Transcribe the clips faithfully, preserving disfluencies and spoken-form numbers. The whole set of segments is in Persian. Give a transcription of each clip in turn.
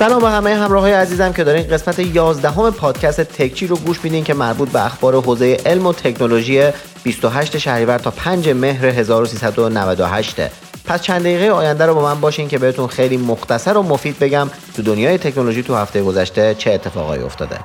سلام به همه همراهای عزیزم که دارین قسمت یازدهم پادکست تکچی رو گوش میدین که مربوط به اخبار حوزه علم و تکنولوژی بیست و هشت شهریور تا پنج مهر هزار و سیصد و نود و هشت. پس چند دقیقه آینده رو با من باشین که بهتون خیلی مختصر و مفید بگم تو دنیای تکنولوژی تو هفته گذشته چه اتفاقایی افتاده.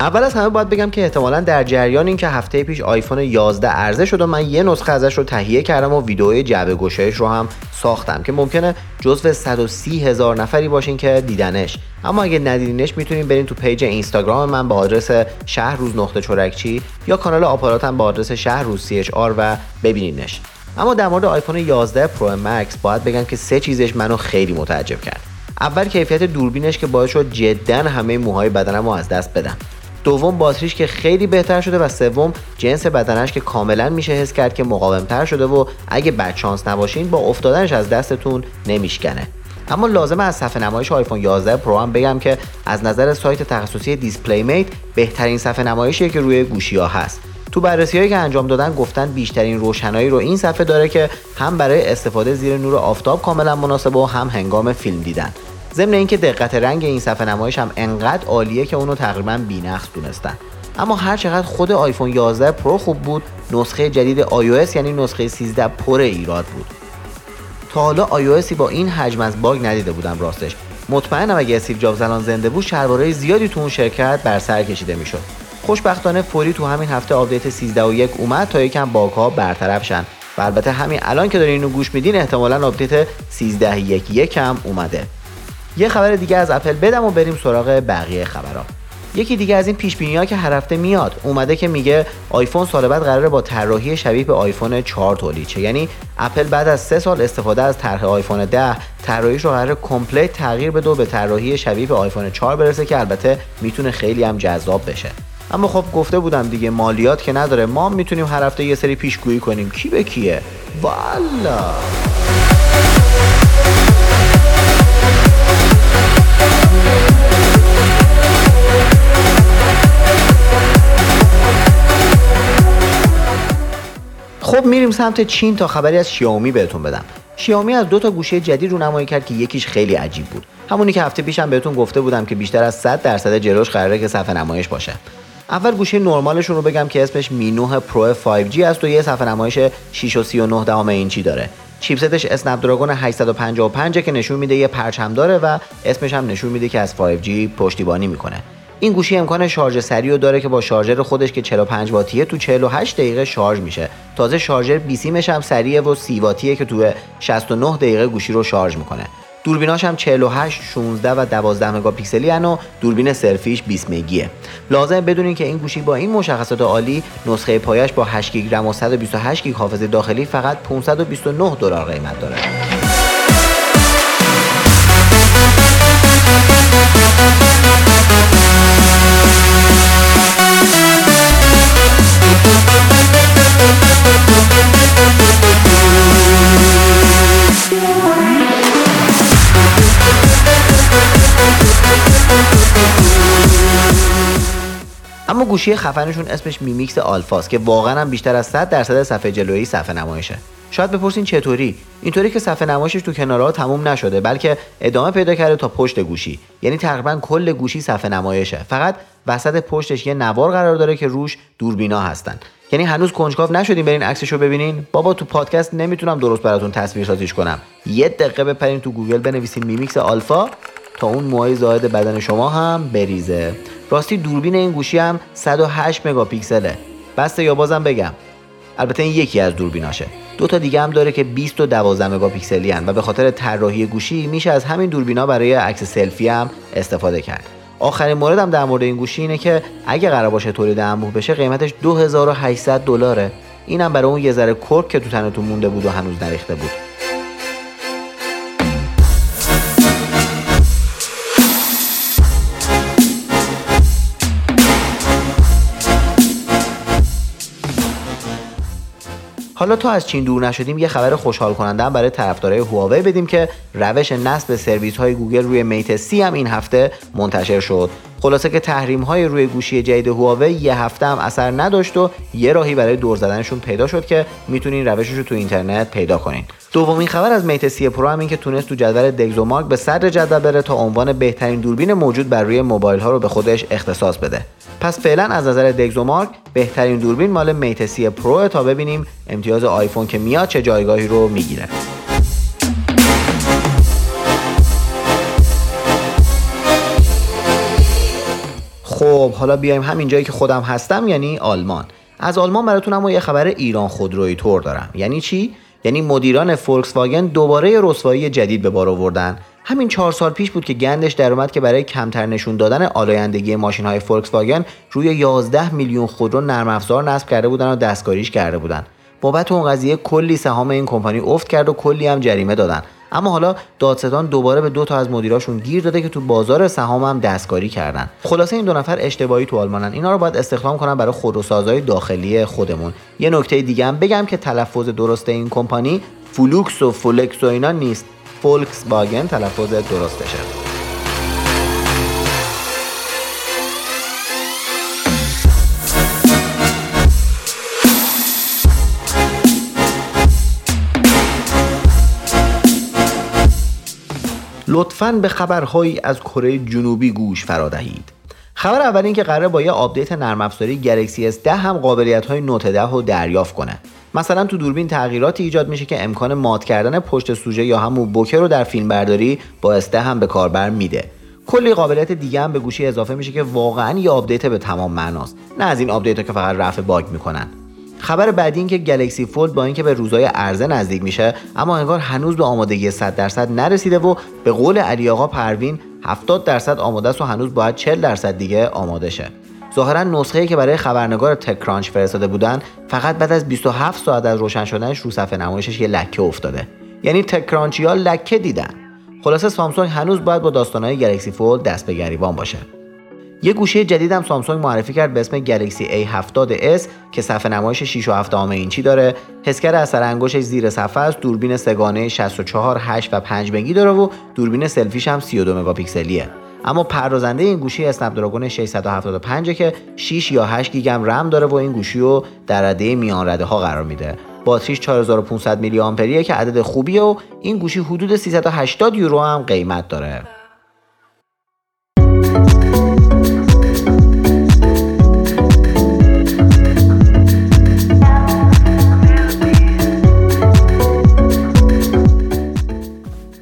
اول از همه باید بگم که احتمالاً در جریان این که هفته پیش آیفون یازده عرضه شد و من یه نسخه ازش رو تهیه کردم و ویدئوی جعبه گشایش رو هم ساختم که ممکنه جزو صد و سی هزار نفری باشین که دیدنش. اما اگه ندیدینش میتونین برین تو پیج اینستاگرام من با آدرس شهروز نقطه چرکچی یا کانال آپاراتم با آدرس شهروز سی اچ آر و ببینینش. اما در مورد آیفون یازده پرو مکس باید بگم که سه چیزش منو خیلی متعجب کرد. اول کیفیت دوربینش که باعث شد جداً همه موهای بدنمو از دست بدم. دوم باتریش که خیلی بهتر شده و سوم جنس بدنش که کاملا میشه حس کرد که مقاومتر شده و اگه بدشانس نباشین با افتادنش از دستتون نمیشکنه. اما لازمه از صفحه نمایش آیفون یازده پرو هم بگم که از نظر سایت تخصصی دیسپلی میت بهترین صفحه نمایشیه که روی گوشی‌ها هست. تو بررسی‌هایی که انجام دادن گفتن بیشترین روشنایی رو این صفحه داره که هم برای استفاده زیر نور آفتاب کاملا مناسبه و هم هنگام فیلم دیدن. ضمن اینکه دقت رنگ این صفحه نمایش هم انقدر عالیه که اونو تقریبا بی‌نقص دونستن. اما هر چقدر خود آیفون یازده پرو خوب بود، نسخه جدید iOS یعنی نسخه سیزده پر ایراد بود. تا حالا iOSی با این حجم از باگ ندیده بودم راستش. مطمئنم اگه استیو جابز الان زنده بود شلوارای زیادی تو اون شرکت بر سر کشیده میشد. خوشبختانه فوری تو همین هفته آپدیت سیزده و یک اومد تا یکم باگ‌ها برطرف شن. و البته همین الان که دارین اینو گوش میدین احتمالاً آپدیت سیزده یک هم اومده. یه خبر دیگه از اپل بدم و بریم سراغ بقیه خبرها. یکی دیگه از این پیشبینی‌ها که هر هفته میاد اومده که میگه آیفون سال بعد قراره با طراحی شبیه به آیفون چهار تولید شه. یعنی اپل بعد از سه سال استفاده از طرح آیفون ده طراحیش رو قراره کامپلیت تغییر بده و به طراحی شبیه به آیفون چهار برسه که البته میتونه خیلی هم جذاب بشه. اما خب گفته بودم دیگه مالیات که نداره، ما میتونیم هر هفته یه سری پیشگویی کنیم کی به کیه. والا خب میریم سمت چین تا خبری از شیائومی بهتون بدم. شیائومی از دو تا گوشی جدید رونمایی کرد که یکیش خیلی عجیب بود. همونی که هفته پیشم بهتون گفته بودم که بیشتر از صد درصد جلوش قراره که صفحه نمایش باشه. اول گوشی نرمالشون رو بگم که اسمش می نوت پرو پنج جی است و یه صفحه نمایش شش و سی و نه دهم اینچی داره. چیپستش اسنپدراگون هشتصد و پنجاه و پنج که نشون میده یه پرچم داره و اسمش هم نشون میده که از پنج جی پشتیبانی میکنه. این گوشی امکان شارژ سریع داره که با شارژر خودش که چهل و پنج واتیه تو چهل و هشت دقیقه شارژ میشه. تازه شارژر بیسیمش هم سریعه و سی واتیه که تو شصت و نه دقیقه گوشی رو شارژ میکنه. دوربیناش هم چهل و هشت، شانزده و دوازده مگاپیکسلی ان و دوربین سلفیش بیست مگیه. لازم بدونین که این گوشی با این مشخصات عالی نسخه پایش با هشت گیگ رم و صد و بیست و هشت گیگ حافظه داخلی فقط پانصد و بیست و نه دلار قیمت داره. اما گوشی خفنشون اسمش می میکس آلفاست که واقعا هم بیشتر از صد درصد صفحه جلویی صفحه نمایشه. شاید بپرسین چطوری؟ اینطوری که صفحه نمایشش تو کنارها تموم نشده بلکه ادامه پیدا کرده تا پشت گوشی. یعنی تقریبا کل گوشی صفحه نمایشه، فقط وسط پشتش یه نوار قرار داره که روش دوربینا هستن. یعنی هنوز کنجکاو نشدین برین عکسشو ببینین؟ بابا تو پادکست نمیتونم درست براتون تصویرسازیش کنم. یه دقیقه بپرین تو گوگل بنویسین می میکس آلفا تا اون موهای زائد بدن شما هم بریزه. راستی دوربین این گوشی هم صد و هشت مگاپیکسله. بسته یا بازم بگم؟ البته این یکی از دوربیناشه. دو تا دیگه هم داره که بیست و دوازده مگاپیکسلی ان و به خاطر طراحی گوشی میشه از همین دوربینا برای عکس سلفی هم استفاده کرد. آخرین موردم در مورد این گوشی اینه که اگه قرار باشه تولید انبوه بشه قیمتش دو هزار و هشتصد دلاره. اینم برای اون یه ذره کرک که تو تنتون مونده بود و هنوز نریخته بود. حالا تا از چین دور نشدیم یه خبر خوشحال کننده هم برای طرفدارای هواوی بدیم که روش نصب سرویس‌های گوگل روی میت سی هم این هفته منتشر شد. خلاصه که تحریم های روی گوشی جدید هواوی یه هفته هم اثر نداشت و یه راهی برای دور زدنشون پیدا شد که میتونین روششو تو اینترنت پیدا کنین. دومین خبر از میت سی پرو هم این که تونست تو جدول دگزومارک به صدر جدول بره تا عنوان بهترین دوربین موجود بر روی موبایل ها رو به خودش اختصاص بده. پس فعلا از نظر دگزومارک بهترین دوربین مال میت سی پرو، تا ببینیم امتیاز آیفون که میاد چه جایگاهی رو میگیره. خب حالا بیایم همین جایی که خودم هستم، یعنی آلمان. از آلمان براتون هم یه خبر ایران خودرویی تور دارم. یعنی چی؟ یعنی مدیران فولکس واگن دوباره رسوایی جدید به بار آوردن. همین چهار سال پیش بود که گندش در اومد که برای کمتر نشون دادن آلایندگی ماشین‌های فولکس واگن روی یازده میلیون خودرو نرم افزار نصب کرده بودن و دستکاریش کرده بودن. بابت اون قضیه کلی سهام این کمپانی افت کرد و کلی هم جریمه دادن. اما حالا دادستان دوباره به دو تا از مدیراشون گیر داده که تو بازار سهام هم دستکاری کردن. خلاصه این دو نفر اشتباهی تو آلمانن. اینا رو باید استخدام کنن برای خودروسازهای داخلی خودمون. یه نکته دیگه هم بگم که تلفظ درست این کمپانی فولکس و فولکس و اینا نیست. فولکس واگن تلفظ درستشه. لطفاً به خبرهایی از کره جنوبی گوش فرا دهید. خبر اول این که قراره با یه آپدیت نرم افزاری گلکسی اس ده هم قابلیت‌های نوت ده رو دریافت کنه. مثلا تو دوربین تغییراتی ایجاد میشه که امکان مات کردن پشت سوژه یا همون بوکه رو در فیلمبرداری با اس ده هم به کاربر میده. کلی قابلیت دیگه هم به گوشی اضافه میشه که واقعاً یه آپدیت به تمام معناست، نه از این آپدیت‌ها که فقط رفع باگ میکنن. خبر بعدی این که گلکسی فولد با اینکه به روزهای عرضه نزدیک میشه اما انگار هنوز به آمادگی صد درصد نرسیده و به قول علی آقا پروین هفتاد درصد آماده است و هنوز باید چهل درصد دیگه آماده شه. ظاهرا نسخه‌ای که برای خبرنگار تک کرانچ فرستاده بودن فقط بعد از بیست و هفت ساعت از روشن شدنش رو صفحه نمایشش یه لکه افتاده. یعنی تک کرانچیا لکه دیدن. خلاصه سامسونگ هنوز باید با داستانهای گلکسی فولد دست به گریبان باشه. یه گوشی جدید هم سامسونگ معرفی کرد به اسم گلکسی ای هفتاد اس که صفحه نمایش شش و هفت دهم اینچی داره، حسگر اثر انگشتش زیر صفحه است، دوربین سگانه شصت و چهار، هشت و پنج مگی داره و دوربین سلفیش هم سی و دو مگاپیکسلیه. اما پردازنده این گوشی اسنپدراگون ششصد و هفتاد و پنج که شش یا هشت گیگ رم داره و این گوشی رو در رده میان رده ها قرار میده. باتریش چهار هزار و پانصد میلی آمپریه که عدد خوبیه و این گوشی حدود سیصد و هشتاد یورو هم قیمت داره.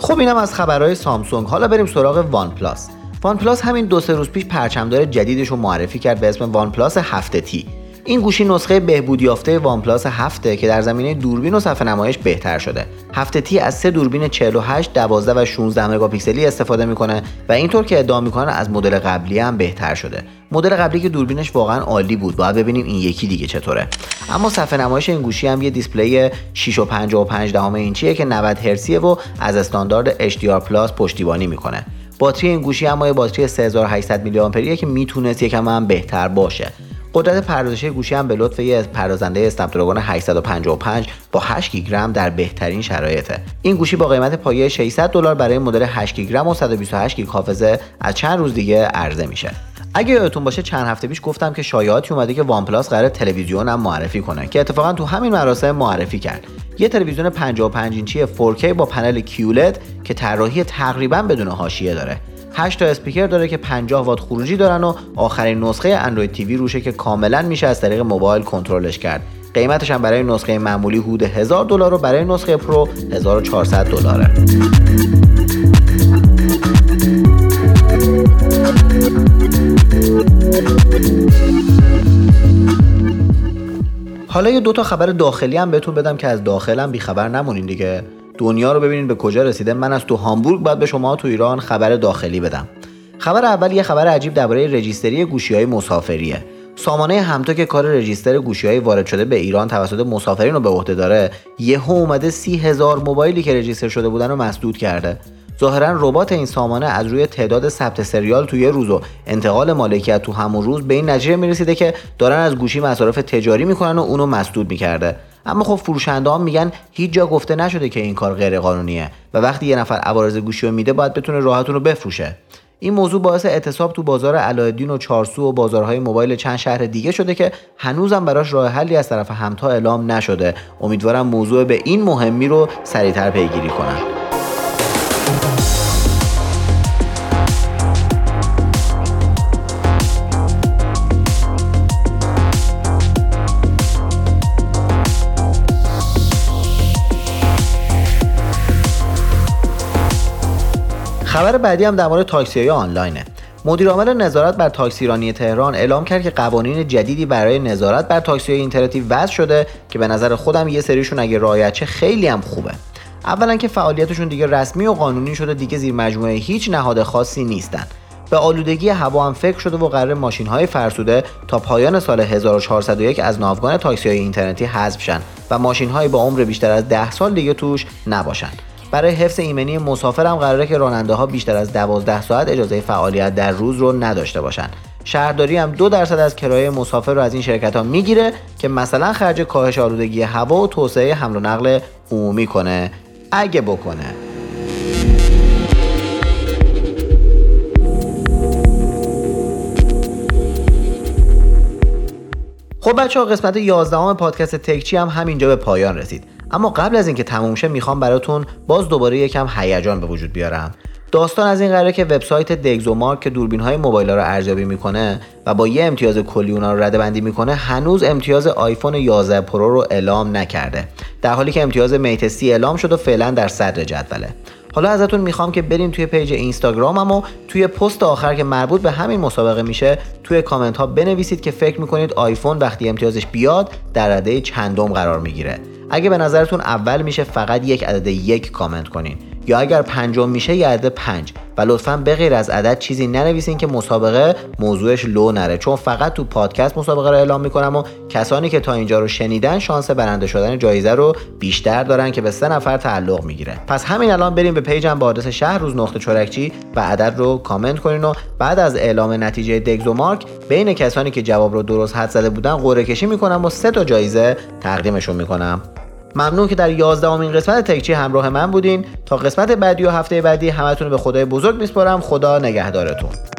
خب اینم از خبرهای سامسونگ. حالا بریم سراغ وان پلاس. وان پلاس همین دو سه روز پیش پرچمدار جدیدش رو معرفی کرد به اسم وان پلاس هفت تی. این گوشی نسخه بهبود یافته وان پلاس هفت که در زمینه دوربین و صفحه نمایش بهتر شده. هفت تی از سه دوربین چهل و هشت، دوازده و شانزده مگاپیکسلی استفاده میکنه و اینطور که ادعا میکنه از مدل قبلی هم بهتر شده. مدل قبلی که دوربینش واقعا عالی بود، باید ببینیم این یکی دیگه چطوره. اما صفحه نمایش این گوشی هم یه دیسپلی شش و پنجاه و پنج دهم اینچیه که نود هرتزیه و از استاندارد اچ دی آر پلاس پشتیبانی میکنه. باتری این گوشی هم یه باتری سه هزار و هشتصد میلی آمپریه که میتونست یکم هم بهتر باشه. قدرت پردازشی گوشی هم به لطف یه پردازنده اسنپدراگون هشتصد و پنجاه و پنج با هشت گیگ رم در بهترین شرایطه. این گوشی با قیمت پایه ششصد دلار برای مدل هشت گیگ رم و صد و بیست و هشت گیگ حافظه از چند روز دیگه عرضه میشه. اگه یادتون باشه چند هفته پیش گفتم که شایعاتی اومده که وان پلاس قراره تلویزیون هم معرفی کنه که اتفاقا تو همین مراسم معرفی کرد. یه تلویزیون پنجاه و پنج اینچی فور کی با پنل کیولد که طراحی تقریبا بدون حاشیه داره. هشت تا اسپیکر داره که پنجاه وات خروجی دارن و آخرین نسخه اندروید تیوی روشه که کاملا میشه از طریق موبایل کنترلش کرد. قیمتش هم برای نسخه معمولی حدود هزار دلار و برای نسخه پرو هزار و چهارصد دلاره. حالا یه دوتا خبر داخلی هم بهتون بدم که از داخلم بیخبر نمونین دیگه. دنیا رو ببینید به کجا رسیده. من از تو هامبورگ باید به شما تو ایران خبر داخلی بدم. خبر اول یه خبر عجیب درباره رجیستری گوشی‌های مسافریه. سامانه همتا که کار رجیستر گوشی‌های وارد شده به ایران توسط مسافرین رو به عهده داره، یهو اومده سی هزار موبایلی که رجیستر شده بودن رو مسدود کرده. ظاهرا ربات این سامانه از روی تعداد ثبت سریال توی یه روز و انتقال مالکیت تو همون روز به این نتیجه میرسیده که دارن از گوشی مصارف تجاری میکنن و اونو مسدود میکرده. اما خب فروشنده ها میگن هیچ جا گفته نشده که این کار غیر قانونیه و وقتی یه نفر عوارض گوشی رو میده باید بتونه راحت اون رو بفروشه. این موضوع باعث اعتصاب تو بازار علایالدین و چارسو و بازارهای موبایل چند شهر دیگه شده که هنوزم براش راه حلی از طرف همتا اعلام نشده. امیدوارم موضوع به این مهمی رو سریعتر پیگیری کنن. خبر بعدی هم در مورد تاکسی‌های آنلاینه. مدیر عامل نظارت بر تاکسیرانی تهران اعلام کرد که قوانین جدیدی برای نظارت بر تاکسی‌های اینترنتی وضع شده که به نظر خودم یه سریشون اگه رعایت شه خیلی هم خوبه. اولا که فعالیتشون دیگه رسمی و قانونی شده، دیگه زیر مجموعه هیچ نهاد خاصی نیستن. به آلودگی هوا هم فکر شده و قرار ماشین‌های فرسوده تا پایان سال هزار و چهارصد و یک از ناوگان تاکسی‌های اینترنتی حذف شن و ماشین‌های با عمر بیشتر از ده سال دیگه توش نباشن. برای حفظ ایمنی مسافر هم قراره که راننده‌ها بیشتر از دوازده ساعت اجازه فعالیت در روز رو نداشته باشن. شهرداری هم دو درصد از کرایه مسافر رو از این شرکت‌ها میگیره که مثلا خرج کاهش آلودگی هوا و توسعه حمل و نقل عمومی کنه، اگه بکنه. خب بچه‌ها، قسمت یازدهم پادکست تکچی هم همینجا به پایان رسید. اما قبل از اینکه تموم شه میخوام براتون باز دوباره یکم هیجان به وجود بیارم. داستان از این قراره که وبسایت DxOMark که دوربین‌های موبایل‌ها رو ارزیابی میکنه و با یه امتیاز کلی اون‌ها رو رده‌بندی میکنه، هنوز امتیاز آیفون یازده پرو رو اعلام نکرده، در حالی که امتیاز میت سی اعلام شد و فعلا در صدر جدوله. حالا ازتون میخوام که برین توی پیج اینستاگرامم و توی پست آخر که مربوط به همین مسابقه میشه توی کامنت ها بنویسید که فکر میکنید آیفون وقتی امتیازش بیاد در رده چندم قرار میگیره. اگه به نظرتون اول میشه فقط یک عدد یک کامنت کنین، یا اگر پنجم میشه یه عدد پنج، و لطفاً به غیر از عدد چیزی ننویسین که مسابقه موضوعش لو نره، چون فقط تو پادکست مسابقه رو اعلام میکنم و کسانی که تا اینجا رو شنیدن شانس برنده شدن جایزه رو بیشتر دارن که به سه نفر تعلق میگیره. پس همین الان بریم به پیجم با آدرس شهروز نقطه چرکچی و عدد رو کامنت کنین و بعد از اعلام نتیجه DxOMark بین کسانی که جواب رو درست حدس زده بودن قرعه کشی میکنم و سه تا جایزه تقدیمشون میکنم. ممنون که در یازدهمین قسمت تکچی همراه من بودین. تا قسمت بعدی و هفته بعدی همتون رو به خدای بزرگ میسپارم. خدا نگهدارتون.